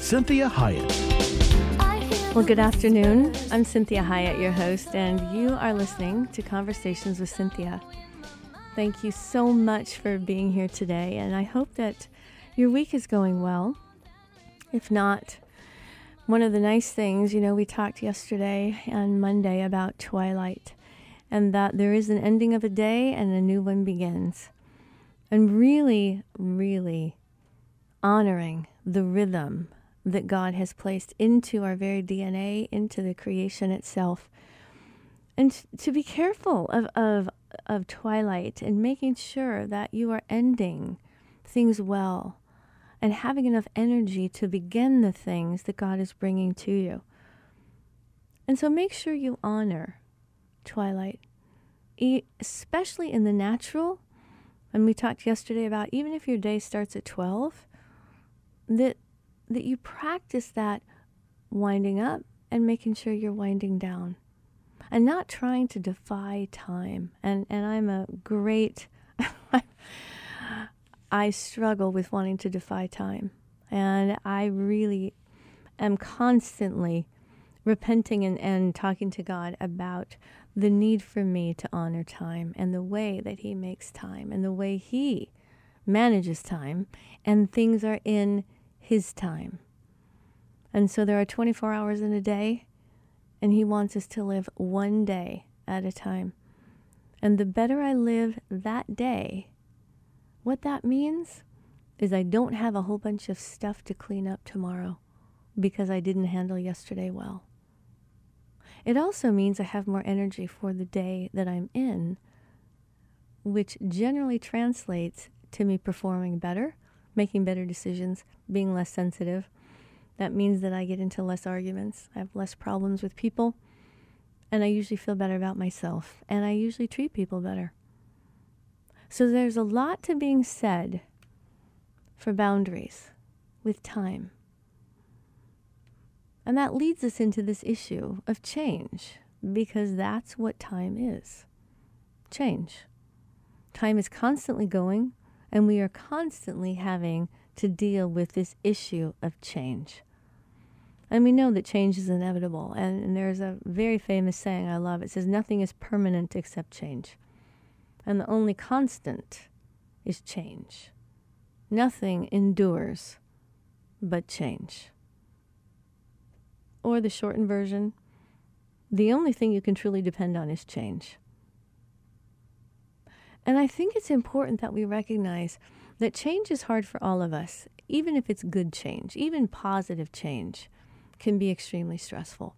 Cynthia Hiett. Well, good afternoon. I'm Cynthia Hiett, your host, and you are listening to Conversations with Cynthia. Thank you so much for being here today, and I hope that your week is going well. If not, one of the nice things, we talked yesterday and Monday about twilight, and that there is an ending of a day and a new one begins. And really, really honoring the rhythm that God has placed into our very DNA, into the creation itself. And to be careful of twilight and making sure that you are ending things well and having enough energy to begin the things that God is bringing to you. And so make sure you honor twilight, especially in the natural. And we talked yesterday about even if your day starts at 12, that you practice that winding up and making sure you're winding down and not trying to defy time. And I'm a great, I struggle with wanting to defy time. And I really am constantly repenting and talking to God about the need for me to honor time and the way that he makes time and the way he manages time, and things are in his time. And so there are 24 hours in a day, and he wants us to live one day at a time. And the better I live that day, what that means is I don't have a whole bunch of stuff to clean up tomorrow because I didn't handle yesterday well. It also means I have more energy for the day that I'm in, which generally translates to me performing better, making better decisions, being less sensitive. That means that I get into less arguments, I have less problems with people, and I usually feel better about myself, and I usually treat people better. So there's a lot to being said for boundaries with time. And that leads us into this issue of change, because that's what time is. Change. Time is constantly going, and we are constantly having to deal with this issue of change. And we know that change is inevitable. And there's a very famous saying I love. It says, nothing is permanent except change. And the only constant is change. Nothing endures but change. Or the shortened version, the only thing you can truly depend on is change. And I think it's important that we recognize that change is hard for all of us, even if it's good change. Even positive change can be extremely stressful.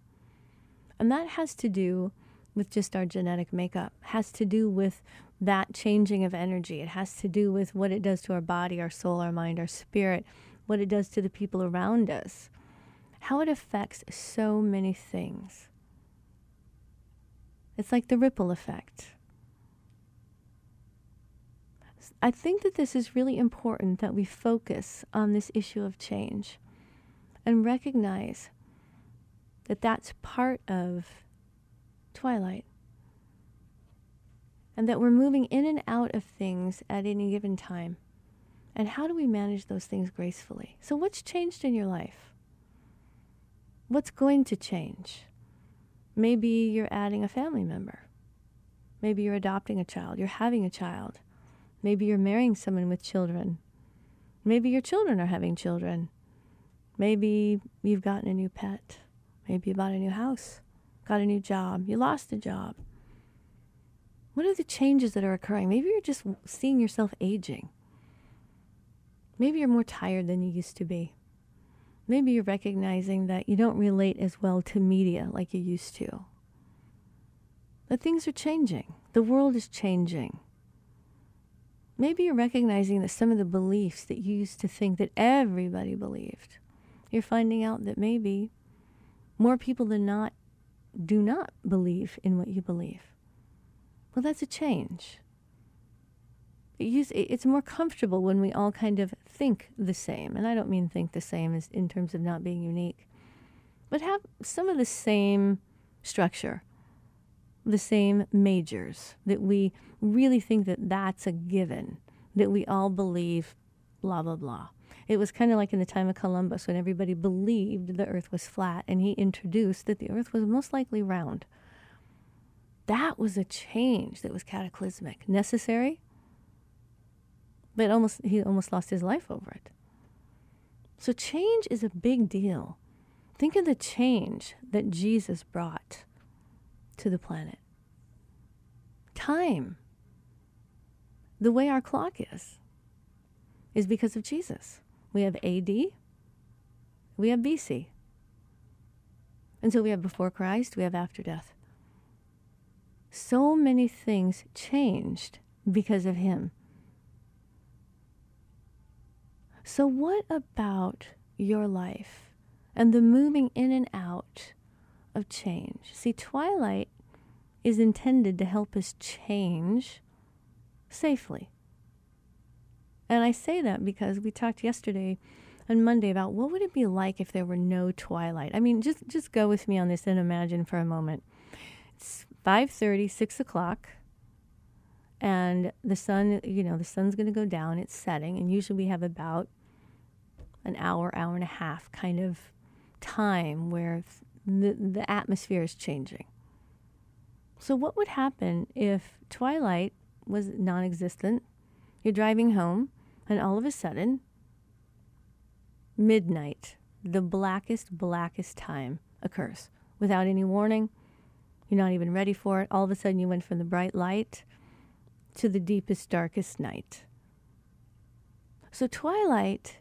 And that has to do with just our genetic makeup, has to do with that changing of energy. It has to do with what it does to our body, our soul, our mind, our spirit, what it does to the people around us. How it affects so many things. It's like the ripple effect. I think that this is really important that we focus on this issue of change and recognize that that's part of twilight, and that we're moving in and out of things at any given time. And how do we manage those things gracefully? So what's changed in your life? What's going to change? Maybe you're adding a family member. Maybe you're adopting a child. You're having a child. Maybe you're marrying someone with children. Maybe your children are having children. Maybe you've gotten a new pet. Maybe you bought a new house, got a new job. You lost a job. What are the changes that are occurring? Maybe you're just seeing yourself aging. Maybe you're more tired than you used to be. Maybe you're recognizing that you don't relate as well to media like you used to. That things are changing. The world is changing. Maybe you're recognizing that some of the beliefs that you used to think that everybody believed you're finding out that maybe more people than not do not believe in what you believe. Well, that's a change. It's more comfortable when we all kind of think the same. And I don't mean think the same as in terms of not being unique, but have some of the same structure, the same majors, that we really think that that's a given, that we all believe blah, blah, blah. It was kind of like in the time of Columbus when everybody believed the earth was flat, and he introduced that the earth was most likely round. That was a change that was cataclysmic, necessary, but he almost lost his life over it. So change is a big deal. Think of the change that Jesus brought to the planet. Time, the way our clock is because of Jesus. We have AD, we have BC. And so we have before Christ, we have after death. So many things changed because of him. So what about your life and the moving in and out of change? See, Twilight is intended to help us change safely. And I say that because we talked yesterday on Monday about what would it be like if there were no Twilight. I mean, just go with me on this and imagine for a moment. It's 5:30, 6 o'clock, and the sun, the sun's going to go down. It's setting, and usually we have about an hour, hour and a half kind of time where the atmosphere is changing. So what would happen if Twilight was non-existent? You're driving home, and all of a sudden, midnight, the blackest time occurs without any warning. You're not even ready for it. All of a sudden, you went from the bright light to the deepest, darkest night. So Twilight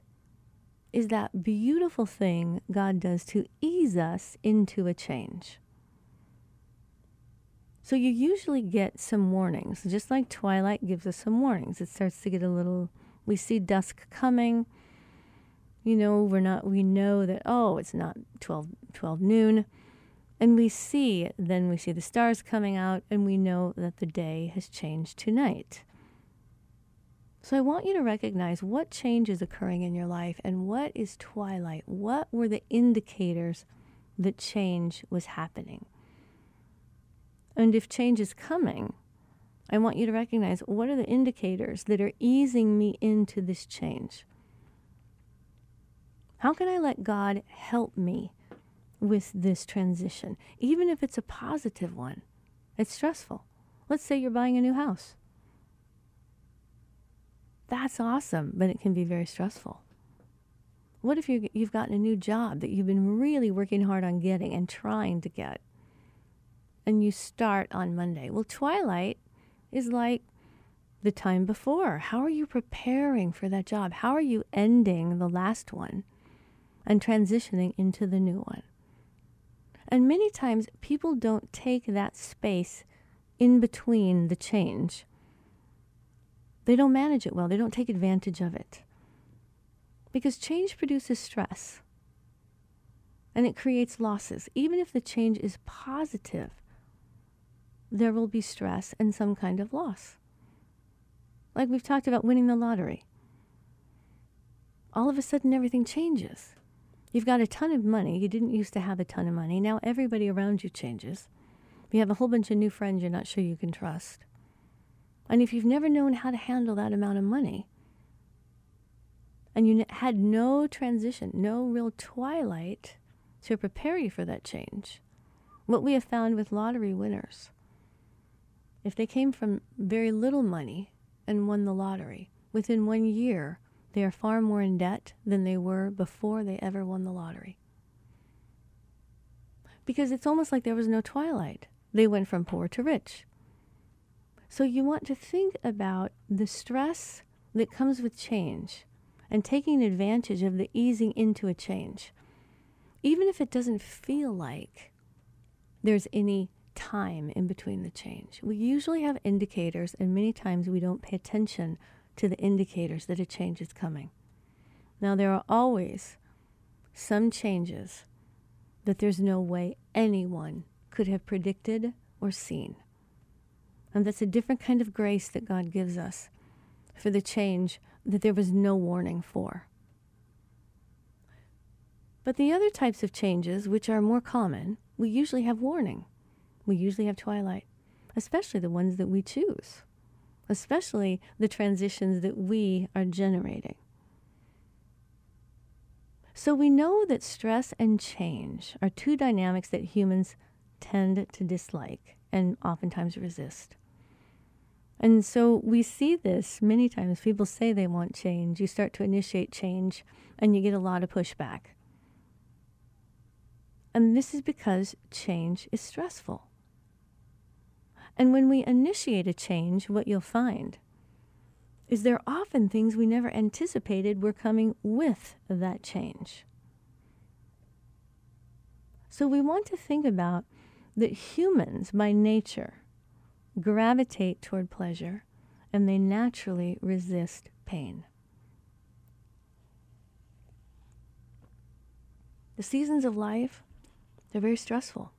is that beautiful thing God does to ease us into a change. So you usually get some warnings, just like Twilight gives us some warnings. It starts to get a little, we see dusk coming. We know that, it's not 12 noon. And we see the stars coming out, and we know that the day has changed to night. So I want you to recognize what change is occurring in your life and what is Twilight. What were the indicators that change was happening? And if change is coming, I want you to recognize, what are the indicators that are easing me into this change? How can I let God help me with this transition, even if it's a positive one? It's stressful. Let's say you're buying a new house. That's awesome, but it can be very stressful. What if you've gotten a new job that you've been really working hard on getting and trying to get? And you start on Monday. Well, Twilight is like the time before. How are you preparing for that job? How are you ending the last one and transitioning into the new one? And many times people don't take that space in between the change. They don't manage it well. They don't take advantage of it. Because change produces stress. And it creates losses. Even if the change is positive, there will be stress and some kind of loss. Like we've talked about winning the lottery. All of a sudden, everything changes. You've got a ton of money. You didn't used to have a ton of money. Now everybody around you changes. You have a whole bunch of new friends you're not sure you can trust. And if you've never known how to handle that amount of money, and you had no transition, no real Twilight to prepare you for that change, what we have found with lottery winners, if they came from very little money and won the lottery, within 1 year, they are far more in debt than they were before they ever won the lottery. Because it's almost like there was no Twilight. They went from poor to rich. So you want to think about the stress that comes with change and taking advantage of the easing into a change. Even if it doesn't feel like there's any time in between the change. We usually have indicators, and many times we don't pay attention to the indicators that a change is coming. Now, there are always some changes that there's no way anyone could have predicted or seen. And that's a different kind of grace that God gives us for the change that there was no warning for. But the other types of changes, which are more common, we usually have warning. We usually have twilight, especially the ones that we choose, especially the transitions that we are generating. So we know that stress and change are two dynamics that humans tend to dislike and oftentimes resist. And so we see this many times. People say they want change. You start to initiate change, and you get a lot of pushback. And this is because change is stressful. And when we initiate a change, what you'll find is there are often things we never anticipated were coming with that change. So we want to think about that humans, by nature, gravitate toward pleasure, and they naturally resist pain. The seasons of life, they're very stressful.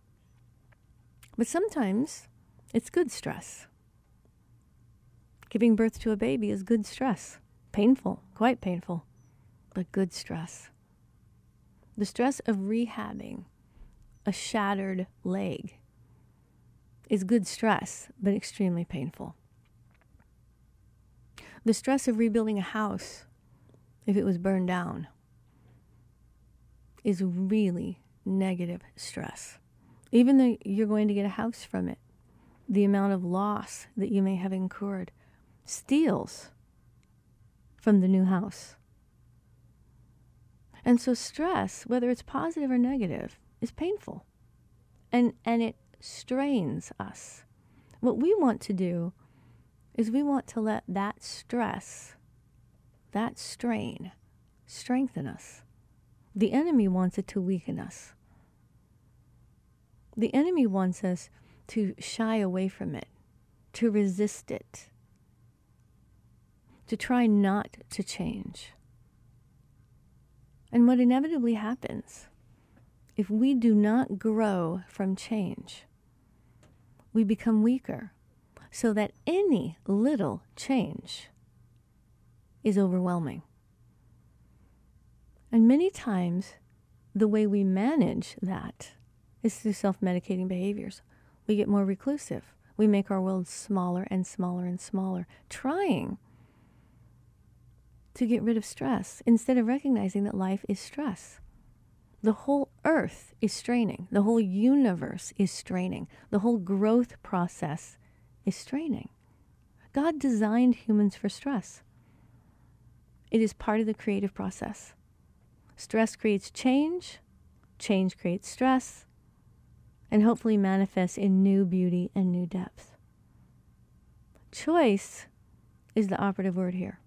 But sometimes it's good stress. Giving birth to a baby is good stress. Painful, quite painful, but good stress. The stress of rehabbing a shattered leg is good stress, but extremely painful. The stress of rebuilding a house, if it was burned down, is really negative stress. Even though you're going to get a house from it, the amount of loss that you may have incurred steals from the new house. And so stress, whether it's positive or negative, is painful. And it strains us. What we want to do is we want to let that stress, that strain, strengthen us. The enemy wants it to weaken us. The enemy wants us to shy away from it, to resist it, to try not to change. And what inevitably happens, if we do not grow from change, we become weaker, so that any little change is overwhelming. And many times, the way we manage that is through self-medicating behaviors. We get more reclusive. We make our world smaller and smaller and smaller, trying to get rid of stress instead of recognizing that life is stress. The whole earth is straining. The whole universe is straining. The whole growth process is straining. God designed humans for stress. It is part of the creative process. Stress creates change. Change creates stress. And hopefully manifests in new beauty and new depth. Choice is the operative word here.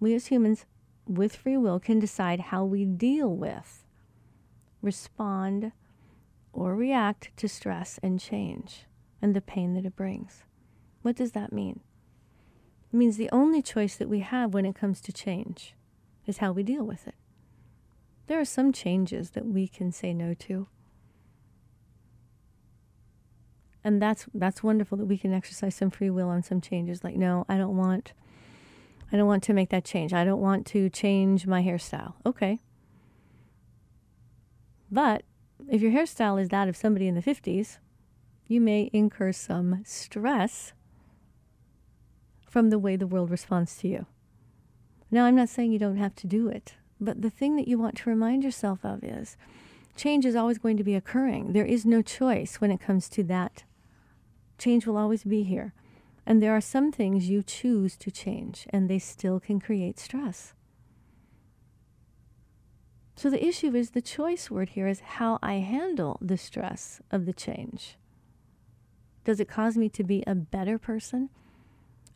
We as humans, with free will, can decide how we deal with, respond, or react to stress and change and the pain that it brings. What does that mean? It means the only choice that we have when it comes to change is how we deal with it. There are some changes that we can say no to. And that's wonderful that we can exercise some free will on some changes. Like, no, I don't want to make that change. I don't want to change my hairstyle. Okay. But if your hairstyle is that of somebody in the 50s, you may incur some stress from the way the world responds to you. Now, I'm not saying you don't have to do it, but the thing that you want to remind yourself of is change is always going to be occurring. There is no choice when it comes to that. Change will always be here. And there are some things you choose to change, and they still can create stress. So the issue is, the choice word here is how I handle the stress of the change. Does it cause me to be a better person,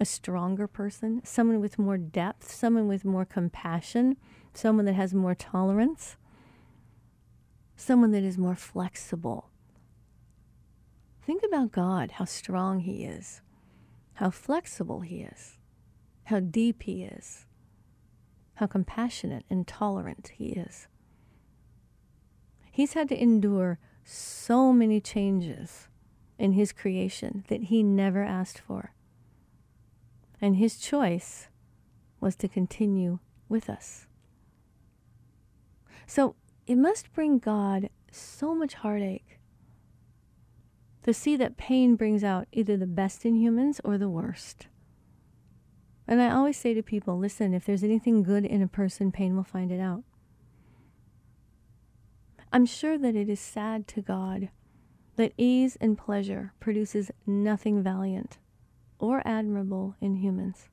a stronger person, someone with more depth, someone with more compassion, someone that has more tolerance, someone that is more flexible? Think about God, how strong He is, how flexible He is, how deep He is, how compassionate and tolerant He is. He's had to endure so many changes in his creation that he never asked for. And his choice was to continue with us. So it must bring God so much heartache to see that pain brings out either the best in humans or the worst. And I always say to people, listen, if there's anything good in a person, pain will find it out. I'm sure that it is sad to God that ease and pleasure produces nothing valiant or admirable in humans.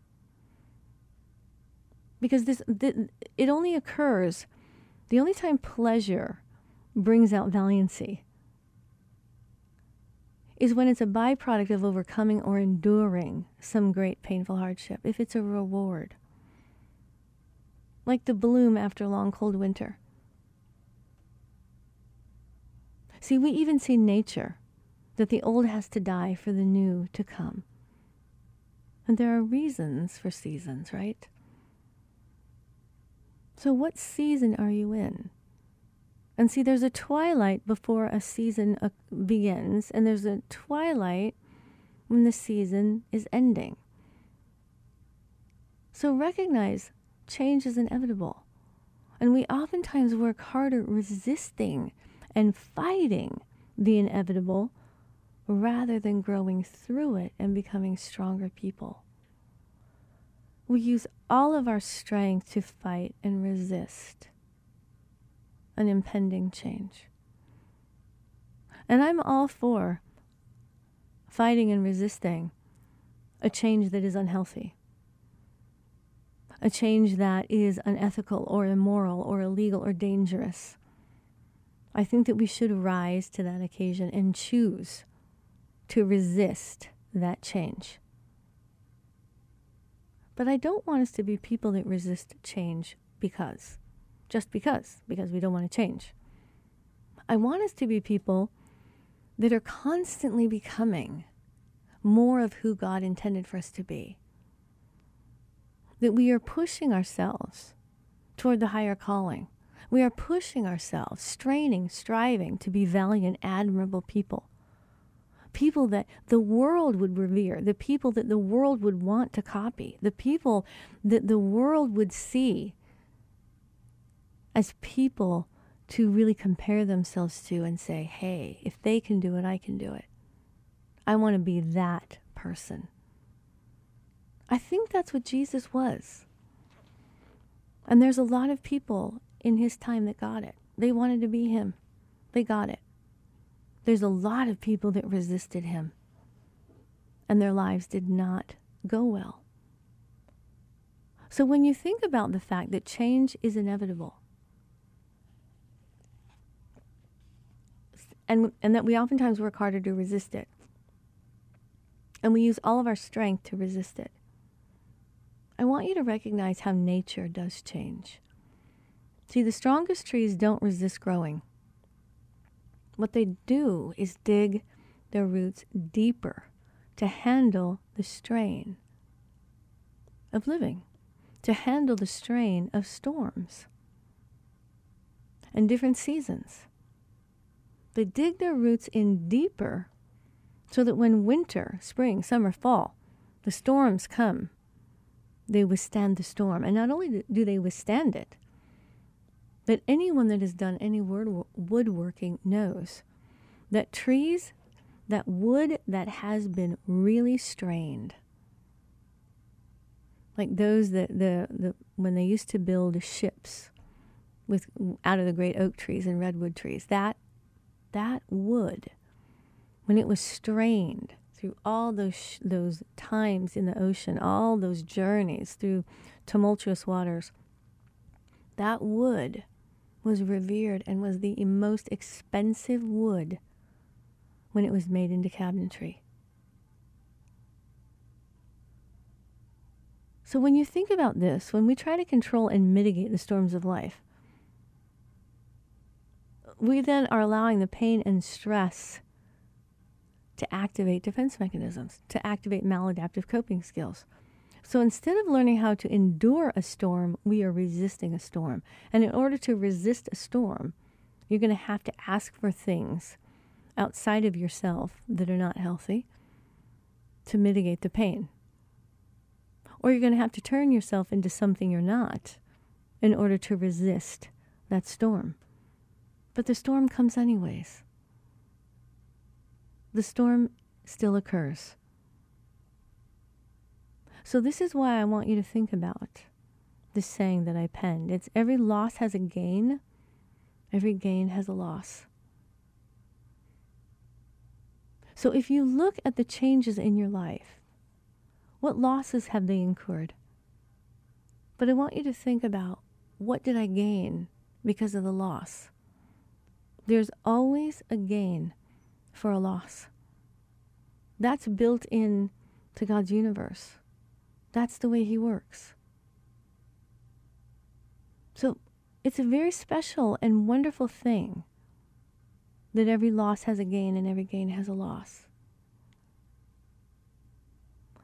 Because it only occurs, the only time pleasure brings out valiancy is when it's a byproduct of overcoming or enduring some great painful hardship, if it's a reward. Like the bloom after a long cold winter. See, we even see nature, that the old has to die for the new to come. And there are reasons for seasons, right? So what season are you in? And see, there's a twilight before a season begins, and there's a twilight when the season is ending. So recognize change is inevitable. And we oftentimes work harder resisting and fighting the inevitable rather than growing through it and becoming stronger people. We use all of our strength to fight and resist an impending change. And I'm all for fighting and resisting a change that is unhealthy, a change that is unethical or immoral or illegal or dangerous. I think that we should rise to that occasion and choose to resist that change. But I don't want us to be people that resist change because we don't want to change. I want us to be people that are constantly becoming more of who God intended for us to be. That we are pushing ourselves toward the higher calling. We are pushing ourselves, straining, striving to be valiant, admirable people. People that the world would revere, the people that the world would want to copy, the people that the world would see as people to really compare themselves to and say, hey, if they can do it, I can do it. I want to be that person. I think that's what Jesus was. And there's a lot of people in his time that got it. They wanted to be him. They got it. There's a lot of people that resisted him, and their lives did not go well. So when you think about the fact that change is inevitable, and that we oftentimes work harder to resist it, and we use all of our strength to resist it, I want you to recognize how nature does change. See, the strongest trees don't resist growing. What they do is dig their roots deeper to handle the strain of living, to handle the strain of storms and different seasons. They dig their roots in deeper so that when winter, spring, summer, fall, the storms come, they withstand the storm. And not only do they withstand it, but anyone that has done any woodworking knows that trees, that wood that has been really strained, like those that when they used to build ships with out of the great oak trees and redwood trees, that wood, when it was strained through all those times in the ocean, all those journeys through tumultuous waters, that wood was revered and was the most expensive wood when it was made into cabinetry. So when you think about this, when we try to control and mitigate the storms of life, we then are allowing the pain and stress to activate defense mechanisms, to activate maladaptive coping skills. So instead of learning how to endure a storm, we are resisting a storm. And in order to resist a storm, You're going to have to ask for things outside of yourself that are not healthy to mitigate the pain. Or you're going to have to turn yourself into something you're not in order to resist that storm. But the storm comes anyways. The storm still occurs. So this is why I want you to think about this saying that I penned. It's every loss has a gain. Every gain has a loss. So if you look at the changes in your life, what losses have they incurred? But I want you to think about, what did I gain because of the loss? There's always a gain for a loss. That's built in to God's universe. That's the way He works. So it's a very special and wonderful thing that every loss has a gain and every gain has a loss.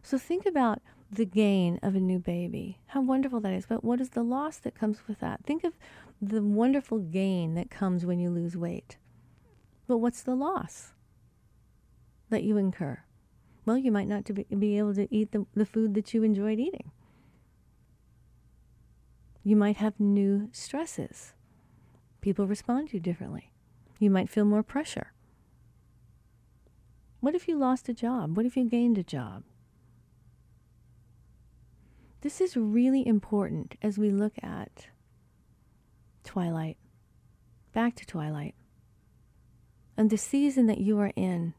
So think about the gain of a new baby, how wonderful that is, but what is the loss that comes with that? Think of the wonderful gain that comes when you lose weight. But what's the loss that you incur? Well, you might not be able to eat the food that you enjoyed eating. You might have new stresses. People respond to you differently. You might feel more pressure. What if you lost a job? What if you gained a job? This is really important as we look at Twilight, back to Twilight, and the season that you are in,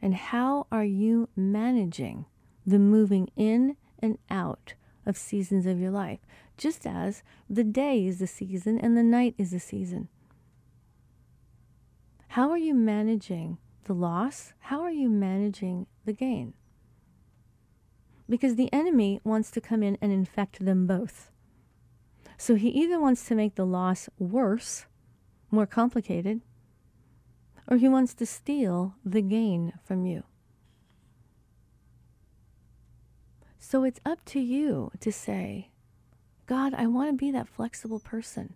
and how are you managing the moving in and out of seasons of your life, just as the day is the season and the night is the season. How are you managing the loss? How are you managing the gain? Because the enemy wants to come in and infect them both. So he either wants to make the loss worse, more complicated, or he wants to steal the gain from you. So it's up to you to say, God, I want to be that flexible person.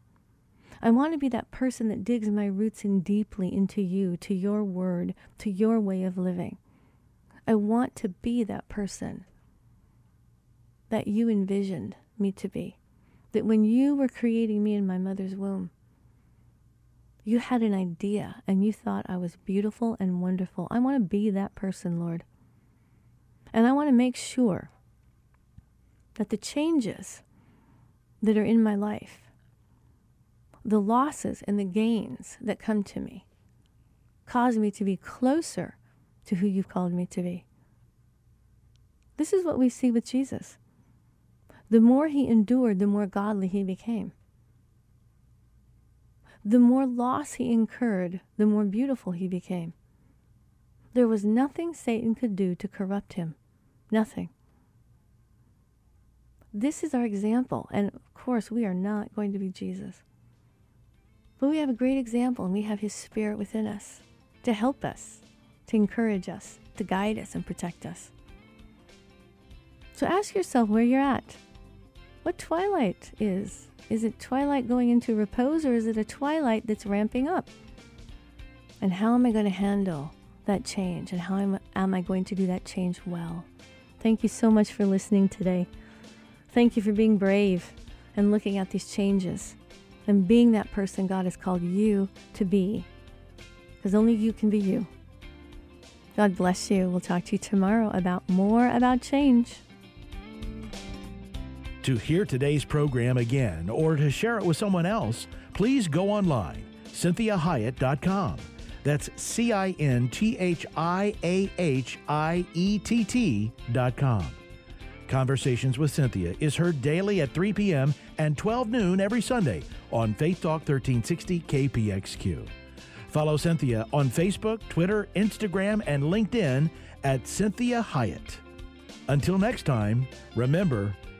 I want to be that person that digs my roots in deeply into you, to your word, to your way of living. I want to be that person that you envisioned me to be, that when you were creating me in my mother's womb, you had an idea and you thought I was beautiful and wonderful. I want to be that person, Lord. And I want to make sure that the changes that are in my life, the losses and the gains that come to me, cause me to be closer to who you've called me to be. This is what we see with Jesus. The more he endured, the more godly he became. The more loss he incurred, the more beautiful he became. There was nothing Satan could do to corrupt him. Nothing. This is our example, and of course we are not going to be Jesus. But we have a great example, and we have his Spirit within us to help us, to encourage us, to guide us and protect us. So ask yourself where you're at. What twilight is? Is it twilight going into repose, or is it a twilight that's ramping up? And how am I going to handle that change? And how am I going to do that change well? Thank you so much for listening today. Thank you for being brave and looking at these changes and being that person God has called you to be, because only you can be you. God bless you. We'll talk to you tomorrow about more about change. To hear today's program again or to share it with someone else, please go online, CynthiaHiett.com. That's CynthiaHiett.com. Conversations with Cynthia is heard daily at 3 p.m. and 12 noon every Sunday on Faith Talk 1360 KPXQ. Follow Cynthia on Facebook, Twitter, Instagram, and LinkedIn at Cynthia Hiett. Until next time, remember,